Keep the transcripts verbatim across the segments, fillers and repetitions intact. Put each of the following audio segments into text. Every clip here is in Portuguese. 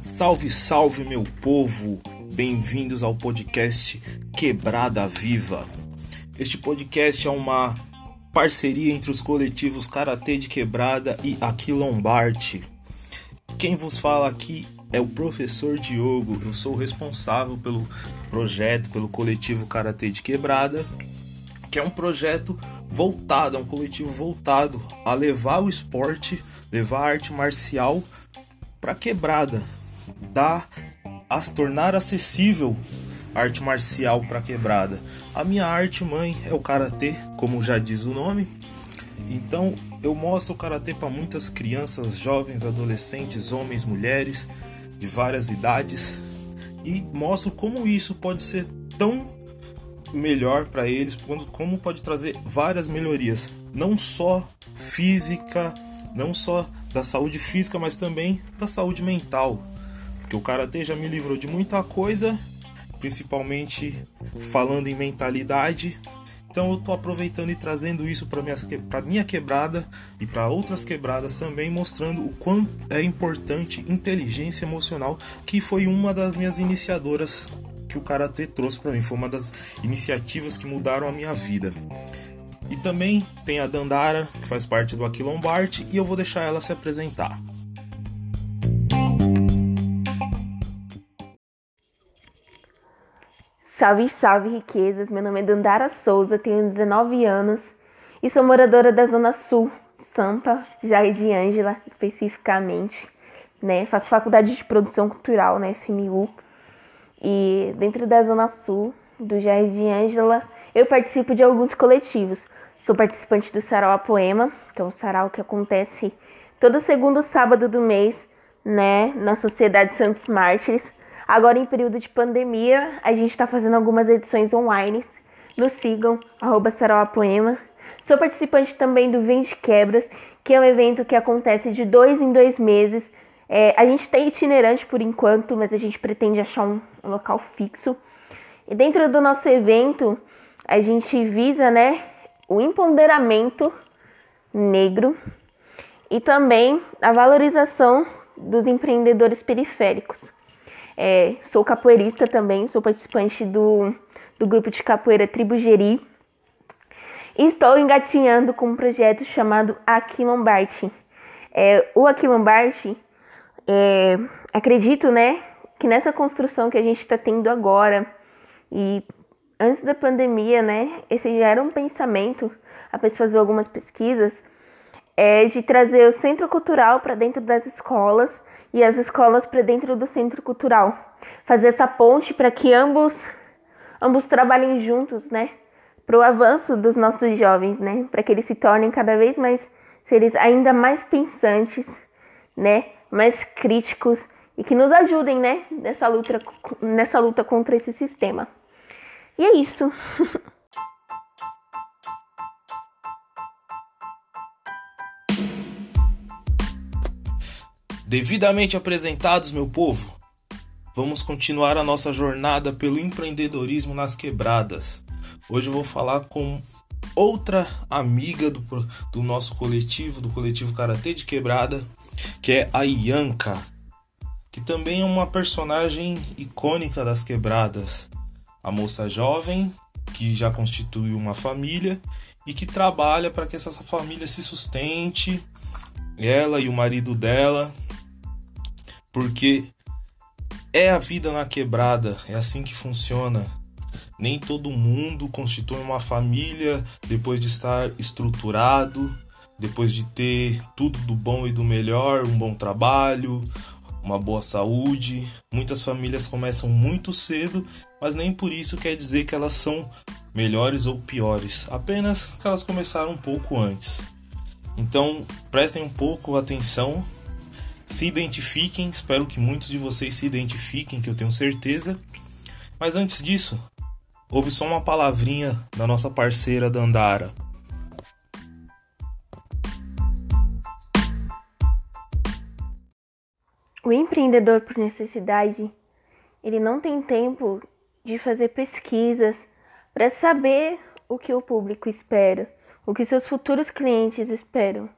Salve, salve, meu povo! Bem-vindos ao podcast Quebrada Viva. Este podcast é uma parceria entre os coletivos Karatê de Quebrada e Aquilombarte. Quem vos fala aqui é o professor Diogo. Eu sou o responsável pelo projeto, pelo coletivo Karatê de Quebrada, que é um projeto voltado, é um coletivo voltado a levar o esporte, levar a arte marcial para quebrada, dar, a tornar acessível a arte marcial para quebrada. A minha arte mãe é o karatê, como já diz o nome. Então eu mostro o karatê para muitas crianças, jovens, adolescentes, homens, mulheres de várias idades e mostro como isso pode ser tão melhor para eles, como pode trazer várias melhorias, não só física, não só da saúde física, mas também da saúde mental, porque o karatê já me livrou de muita coisa, principalmente falando em mentalidade. Então eu tô aproveitando e trazendo isso para minha, para minha quebrada e para outras quebradas também, mostrando o quão é importante inteligência emocional, que foi uma das minhas iniciadoras que o karatê trouxe para mim, foi uma das iniciativas que mudaram a minha vida. E também tem a Dandara, que faz parte do Aquilombarte, e eu vou deixar ela se apresentar. Salve, salve, riquezas! Meu nome é Dandara Souza, tenho dezenove anos e sou moradora da Zona Sul, Sampa, Jardim de Ângela, especificamente, né? Faço faculdade de produção cultural na F M U. E dentro da Zona Sul, do Jardim Ângela, eu participo de alguns coletivos. Sou participante do Sarau a Poema, que é um sarau que acontece todo segundo sábado do mês, né, na Sociedade Santos Mártires. Agora, em período de pandemia, a gente está fazendo algumas edições online. Nos sigam, arroba Sarau a Poema. Sou participante também do Vem de Quebras, que é um evento que acontece de dois em dois meses. É, a gente está itinerante por enquanto, mas a gente pretende achar um, um local fixo. E dentro do nosso evento, a gente visa, né, o empoderamento negro e também a valorização dos empreendedores periféricos. É, sou capoeirista também, sou participante do, do grupo de capoeira Tribugeri e estou engatinhando com um projeto chamado Aquilombarte. É, o Aquilombarte... É, acredito, né, que nessa construção que a gente está tendo agora e antes da pandemia, né, esse já era um pensamento, apesar de fazer algumas pesquisas, é de trazer o centro cultural para dentro das escolas e as escolas para dentro do centro cultural, fazer essa ponte para que ambos, ambos trabalhem juntos, né, para o avanço dos nossos jovens, né, para que eles se tornem cada vez mais seres ainda mais pensantes, né, mais críticos e que nos ajudem, né, nessa luta, nessa luta contra esse sistema. E é isso. Devidamente apresentados, meu povo, vamos continuar a nossa jornada pelo empreendedorismo nas quebradas. Hoje eu vou falar com outra amiga do, do nosso coletivo, do coletivo Karatê de Quebrada, que é a Ianka, que também é uma personagem icônica das quebradas. A moça jovem, que já constitui uma família e que trabalha para que essa família se sustente, ela e o marido dela, porque é a vida na quebrada, é assim que funciona. Nem todo mundo constitui uma família depois de estar estruturado, depois de ter tudo do bom e do melhor, um bom trabalho, uma boa saúde. Muitas famílias começam muito cedo, mas nem por isso quer dizer que elas são melhores ou piores, apenas que elas começaram um pouco antes. Então prestem um pouco atenção, se identifiquem, espero que muitos de vocês se identifiquem, que eu tenho certeza. Mas antes disso, houve só uma palavrinha da nossa parceira Dandara. O empreendedor por necessidade, ele não tem tempo de fazer pesquisas para saber o que o público espera, o que seus futuros clientes esperam.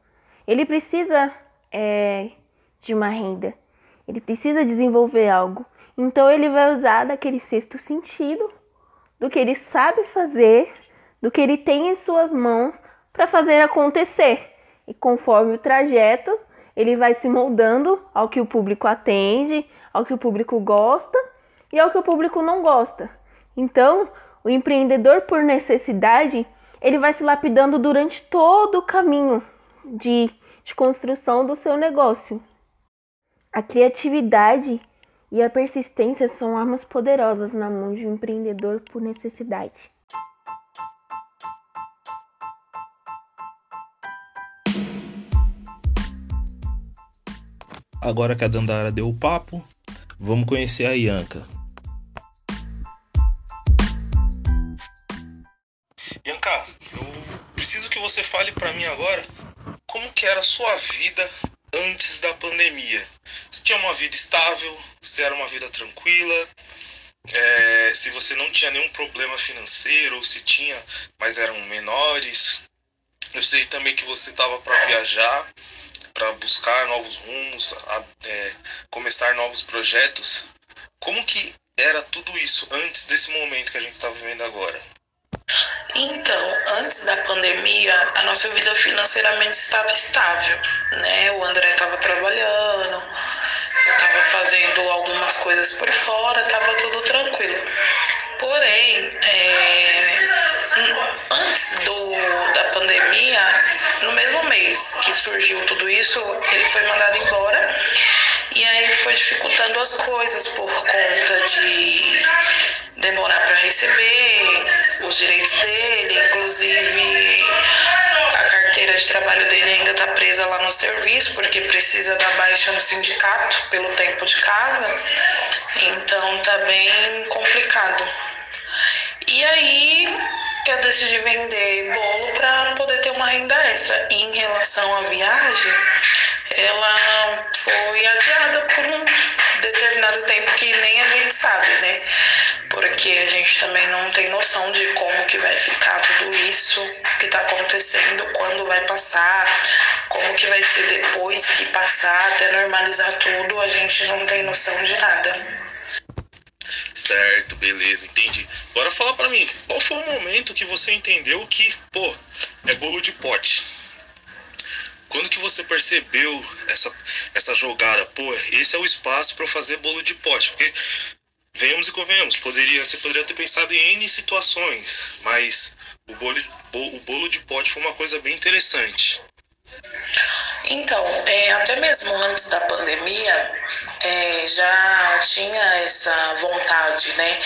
Ele precisa é, de uma renda, ele precisa desenvolver algo. Então ele vai usar daquele sexto sentido, do que ele sabe fazer, do que ele tem em suas mãos para fazer acontecer. E conforme o trajeto, ele vai se moldando ao que o público atende, ao que o público gosta e ao que o público não gosta. Então, o empreendedor por necessidade, ele vai se lapidando durante todo o caminho de, de construção do seu negócio. A criatividade e a persistência são armas poderosas na mão de um empreendedor por necessidade. Agora que a Dandara deu o papo, vamos conhecer a Ianka. Ianka, eu preciso que você fale para mim agora como que era a sua vida antes da pandemia. Se tinha uma vida estável, se era uma vida tranquila, é, se você não tinha nenhum problema financeiro, ou se tinha, mas eram menores. Eu sei também que você estava para viajar, para buscar novos rumos, a, é, começar novos projetos. Como que era tudo isso antes desse momento que a gente está vivendo agora? Então, antes da pandemia, a nossa vida financeiramente estava estável, né? O André estava trabalhando, eu estava fazendo algumas coisas por fora, estava tudo tranquilo. Porém, é, antes do, da pandemia, no mesmo mês que surgiu tudo isso, ele foi mandado embora. E aí foi dificultando as coisas por conta de demorar para receber os direitos dele. Inclusive, a carteira de trabalho dele ainda está presa lá no serviço, porque precisa da baixa no sindicato pelo tempo de casa. Então, tá bem complicado. E aí, eu decidi vender bolo para poder ter uma renda extra. Em relação à viagem, ela foi adiada por um determinado tempo que nem a gente sabe, né? Porque a gente também não tem noção de como que vai ficar tudo isso que tá acontecendo, quando vai passar, como que vai ser depois que passar, até normalizar tudo, a gente não tem noção de nada. Certo, beleza, entendi. Agora fala pra mim, qual foi o momento que você entendeu que, pô, é bolo de pote? Quando que você percebeu essa, essa jogada? Pô, esse é o espaço pra eu fazer bolo de pote, porque... Venhamos e convenhamos, poderia, você poderia ter pensado em N situações, mas o bolo, o bolo de pote foi uma coisa bem interessante. Então, é, até mesmo antes da pandemia, é, já tinha essa vontade, né,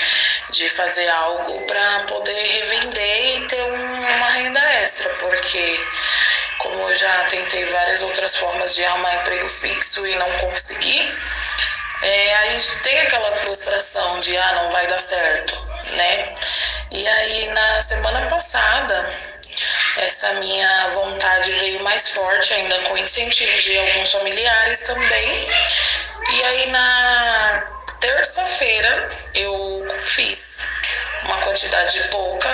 de fazer algo para poder revender e ter um, uma renda extra, porque... Como eu já tentei várias outras formas de arrumar emprego fixo e não consegui, é, aí tem aquela frustração de, ah, não vai dar certo, né? E aí, na semana passada, essa minha vontade veio mais forte, ainda com incentivo de alguns familiares também. E aí, na terça-feira, eu fiz uma quantidade pouca,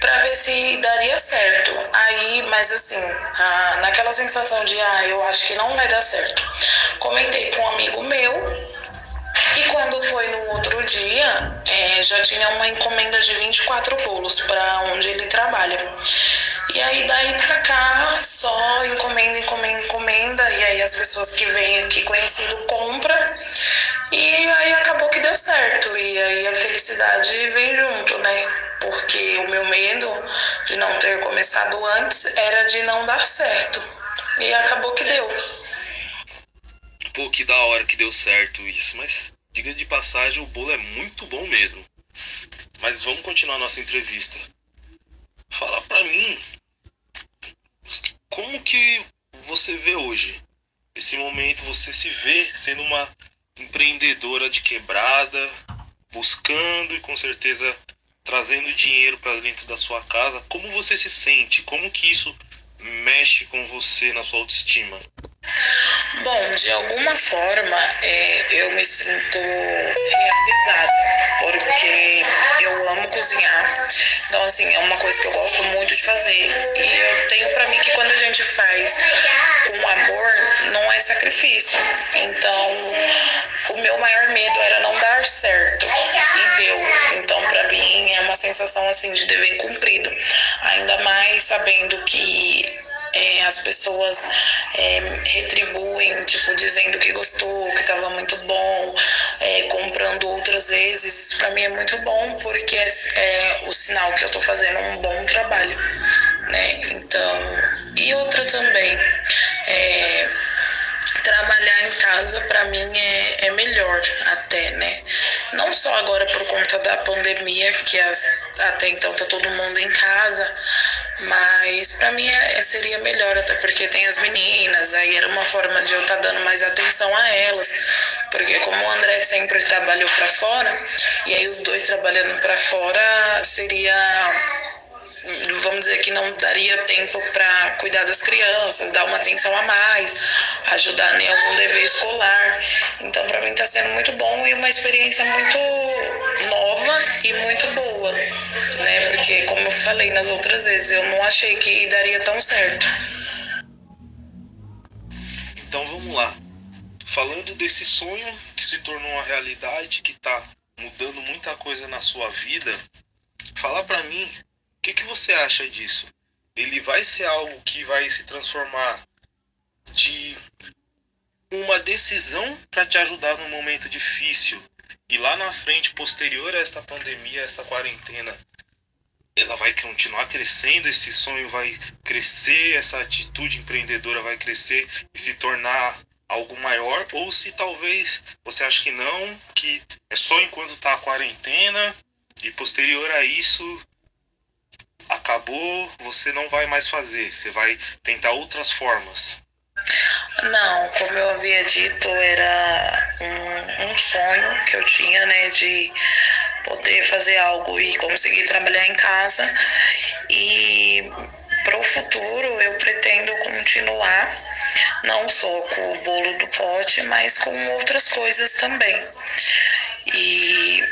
pra ver se daria certo. Aí, mas assim, a, naquela sensação de, ah, eu acho que não vai dar certo, comentei com um amigo meu, e quando foi no outro dia, é, já tinha uma encomenda de vinte e quatro bolos pra onde ele trabalha. E aí, daí pra cá, só encomenda, encomenda, encomenda, e aí as pessoas que vêm aqui conhecido compram, e aí acabou que deu certo, e aí a felicidade vem junto, né? Porque o meu medo de não ter começado antes era de não dar certo, e acabou que deu. Pô, que da hora que deu certo isso, mas diga de passagem, o bolo é muito bom mesmo. Mas vamos continuar a nossa entrevista. Fala pra mim, como que você vê hoje? Esse momento você se vê sendo uma empreendedora de quebrada, buscando e com certeza trazendo dinheiro para dentro da sua casa. Como você se sente? Como que isso mexe com você na sua autoestima? Bom, de alguma forma é, eu me sinto realizada, porque eu amo cozinhar, então assim, é uma coisa que eu gosto muito de fazer, e eu tenho pra mim que quando a gente gente faz com amor não é sacrifício. Então, o meu maior medo era não dar certo. E deu. Então, pra mim, é uma sensação assim de dever cumprido. Ainda mais sabendo que é, as pessoas é, retribuem, tipo, dizendo que gostou, que estava muito bom, é, comprando outras vezes. Para mim é muito bom, porque é, é o sinal que eu estou fazendo um bom trabalho, né? Então, e outra também, é, trabalhar em casa para mim é, é melhor até, né? Não só agora por conta da pandemia, que as, até então tá todo mundo em casa, mas pra mim é, seria melhor, até porque tem as meninas, aí era uma forma de eu estar tá dando mais atenção a elas, porque como o André sempre trabalhou pra fora, e aí os dois trabalhando pra fora seria, vamos dizer que não daria tempo pra cuidar das crianças, dar uma atenção a mais, ajudar em algum dever escolar. Então pra mim tá sendo muito bom e uma experiência muito nova e muito boa, né? Porque como eu falei nas outras vezes, eu não achei que daria tão certo. Então vamos lá, falando desse sonho que se tornou uma realidade, que tá mudando muita coisa na sua vida, fala pra mim, o que, que você acha disso? Ele vai ser algo que vai se transformar de uma decisão para te ajudar num momento difícil, e lá na frente, posterior a esta pandemia, a esta quarentena, ela vai continuar crescendo, esse sonho vai crescer, essa atitude empreendedora vai crescer e se tornar algo maior? Ou se talvez você acha que não, que é só enquanto está a quarentena e posterior a isso acabou, você não vai mais fazer, você vai tentar outras formas? Não, como eu havia dito, era um, um sonho que eu tinha, né, de poder fazer algo e conseguir trabalhar em casa. E para o futuro eu pretendo continuar, não só com o bolo do pote, mas com outras coisas também. E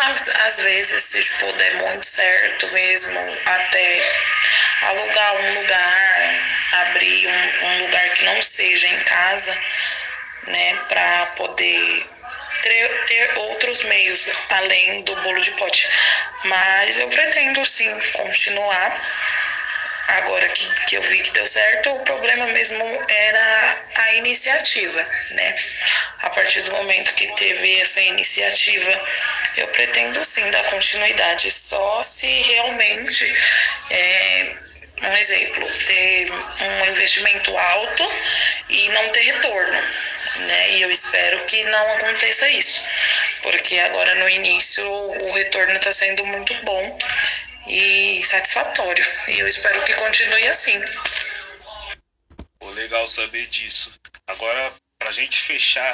Às, às vezes, se tipo, der muito certo mesmo, até alugar um lugar, abrir um, um lugar que não seja em casa, né, para poder ter, ter outros meios além do bolo de pote. Mas eu pretendo sim continuar. Agora que, que eu vi que deu certo, o problema mesmo era a iniciativa, né? A partir do momento que teve essa iniciativa, eu pretendo sim dar continuidade, só se realmente, é, um exemplo, ter um investimento alto e não ter retorno, né? E eu espero que não aconteça isso, porque agora no início o retorno está sendo muito bom e satisfatório, e eu espero que continue assim. Oh, legal saber disso. Agora, pra gente fechar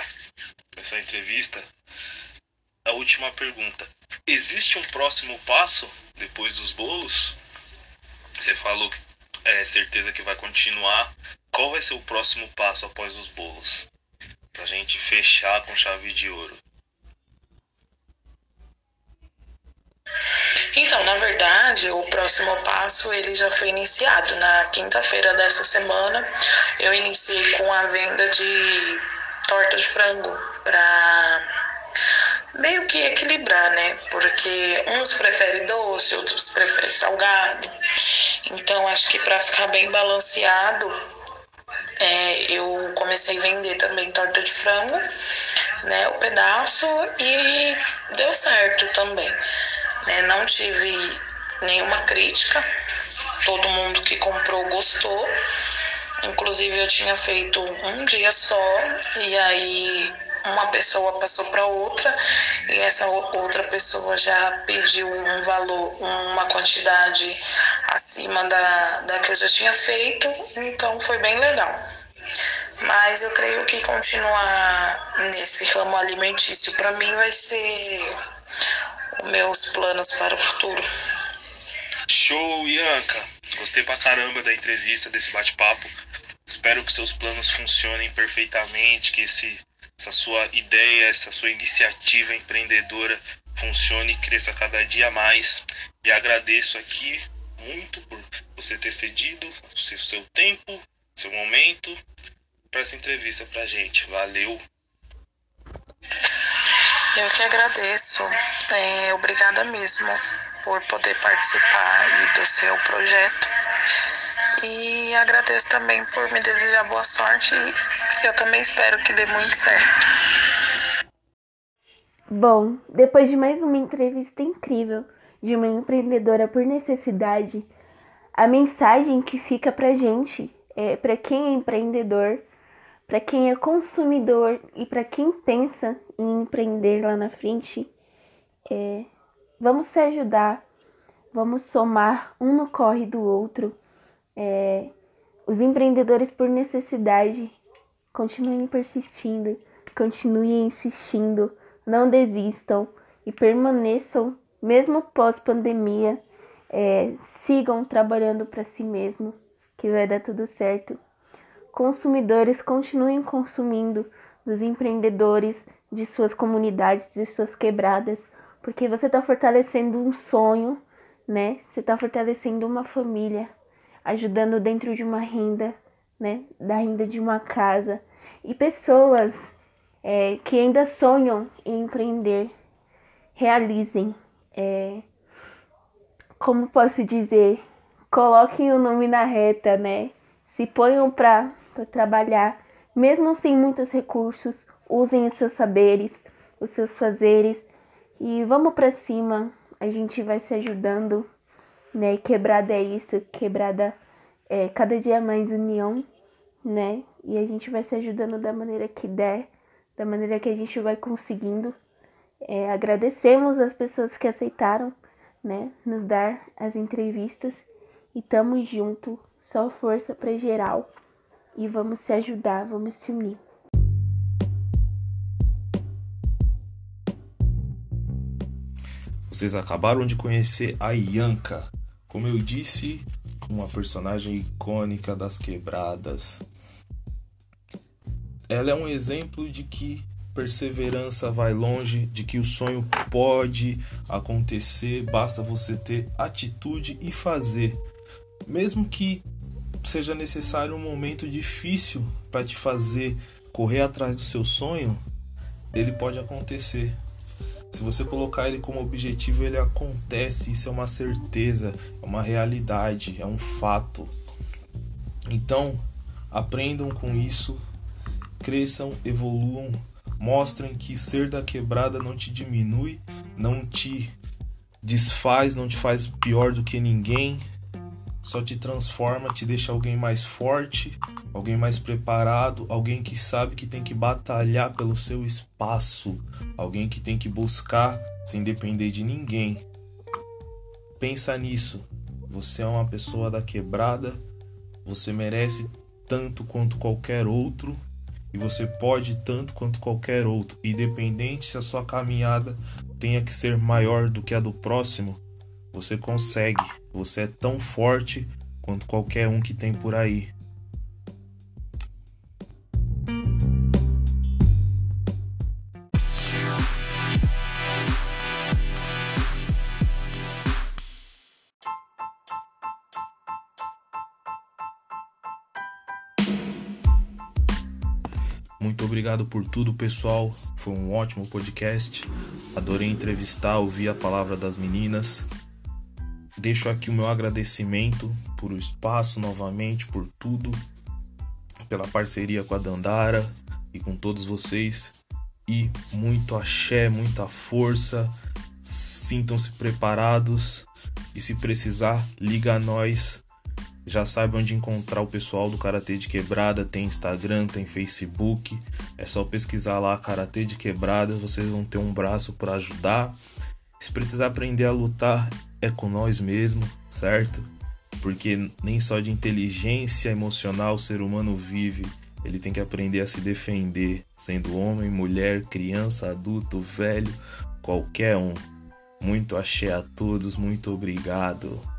essa entrevista, a última pergunta: existe um próximo passo depois dos bolos? Você falou que é certeza que vai continuar. Qual vai ser o próximo passo após os bolos, pra gente fechar com chave de ouro? Então, na verdade, o próximo passo ele já foi iniciado. Na quinta-feira dessa semana, eu iniciei com a venda de torta de frango para meio que equilibrar, né? Porque uns preferem doce, outros preferem salgado. Então, acho que para ficar bem balanceado, É, eu comecei a vender também torta de frango, né, o pedaço, e deu certo também, né, não tive nenhuma crítica, todo mundo que comprou gostou. Inclusive eu tinha feito um dia só, e aí uma pessoa passou para outra, e essa outra pessoa já pediu um valor, uma quantidade acima da, da que eu já tinha feito, então foi bem legal. Mas eu creio que continuar nesse ramo alimentício para mim vai ser os meus planos para o futuro. Show, Ianka! Gostei pra caramba da entrevista, desse bate-papo. Espero que seus planos funcionem perfeitamente, que esse, essa sua ideia, essa sua iniciativa empreendedora funcione e cresça cada dia mais. E agradeço aqui muito por você ter cedido o seu tempo, seu momento para essa entrevista para a gente. Valeu! Eu que agradeço. É, obrigada mesmo por poder participar do seu projeto. E agradeço também por me desejar boa sorte e eu também espero que dê muito certo. Bom, depois de mais uma entrevista incrível de uma empreendedora por necessidade, a mensagem que fica pra gente é pra quem é empreendedor, pra quem é consumidor e pra quem pensa em empreender lá na frente é: vamos se ajudar, vamos somar, um no corre do outro. É, os empreendedores por necessidade, continuem persistindo, continuem insistindo, não desistam e permaneçam, mesmo pós-pandemia, é, sigam trabalhando para si mesmo, que vai dar tudo certo. Consumidores, continuem consumindo dos empreendedores, de suas comunidades, de suas quebradas, porque você está fortalecendo um sonho, né? Você está fortalecendo uma família, ajudando dentro de uma renda, né, da renda de uma casa. E pessoas é, que ainda sonham em empreender, realizem, é, como posso dizer, coloquem o nome na reta, né? Se ponham para trabalhar, mesmo sem muitos recursos, usem os seus saberes, os seus fazeres, e vamos para cima, a gente vai se ajudando. Né, quebrada é isso, quebrada é cada dia mais união, né, e a gente vai se ajudando da maneira que der, da maneira que a gente vai conseguindo. É, agradecemos as pessoas que aceitaram, né, nos dar as entrevistas, e tamo junto, só força pra geral, e vamos se ajudar, vamos se unir. Vocês acabaram de conhecer a Ianka. Como eu disse, uma personagem icônica das quebradas. Ela é um exemplo de que perseverança vai longe, de que o sonho pode acontecer, basta você ter atitude e fazer. Mesmo que seja necessário um momento difícil para te fazer correr atrás do seu sonho, ele pode acontecer. Se você colocar ele como objetivo, ele acontece. Isso é uma certeza, é uma realidade, é um fato. Então, aprendam com isso, cresçam, evoluam, mostrem que ser da quebrada não te diminui, não te desfaz, não te faz pior do que ninguém, só te transforma, te deixa alguém mais forte, alguém mais preparado, alguém que sabe que tem que batalhar pelo seu espaço, alguém que tem que buscar sem depender de ninguém. Pensa nisso. Você é uma pessoa da quebrada, você merece tanto quanto qualquer outro e você pode tanto quanto qualquer outro. Independente se a sua caminhada tenha que ser maior do que a do próximo, você consegue. Você é tão forte quanto qualquer um que tem por aí. Muito obrigado por tudo, pessoal. Foi um ótimo podcast. Adorei entrevistar, ouvir a palavra das meninas. Deixo aqui o meu agradecimento por o espaço novamente, por tudo, pela parceria com a Dandara e com todos vocês. E muito axé, muita força. Sintam-se preparados e, se precisar, liga a nós. Já sabe onde encontrar o pessoal do Karatê de Quebrada, tem Instagram, tem Facebook, é só pesquisar lá Karatê de Quebrada, vocês vão ter um braço para ajudar. Se precisar aprender a lutar, é com nós mesmo, certo? Porque nem só de inteligência emocional o ser humano vive, ele tem que aprender a se defender, sendo homem, mulher, criança, adulto, velho, qualquer um. Muito axé a todos, muito obrigado.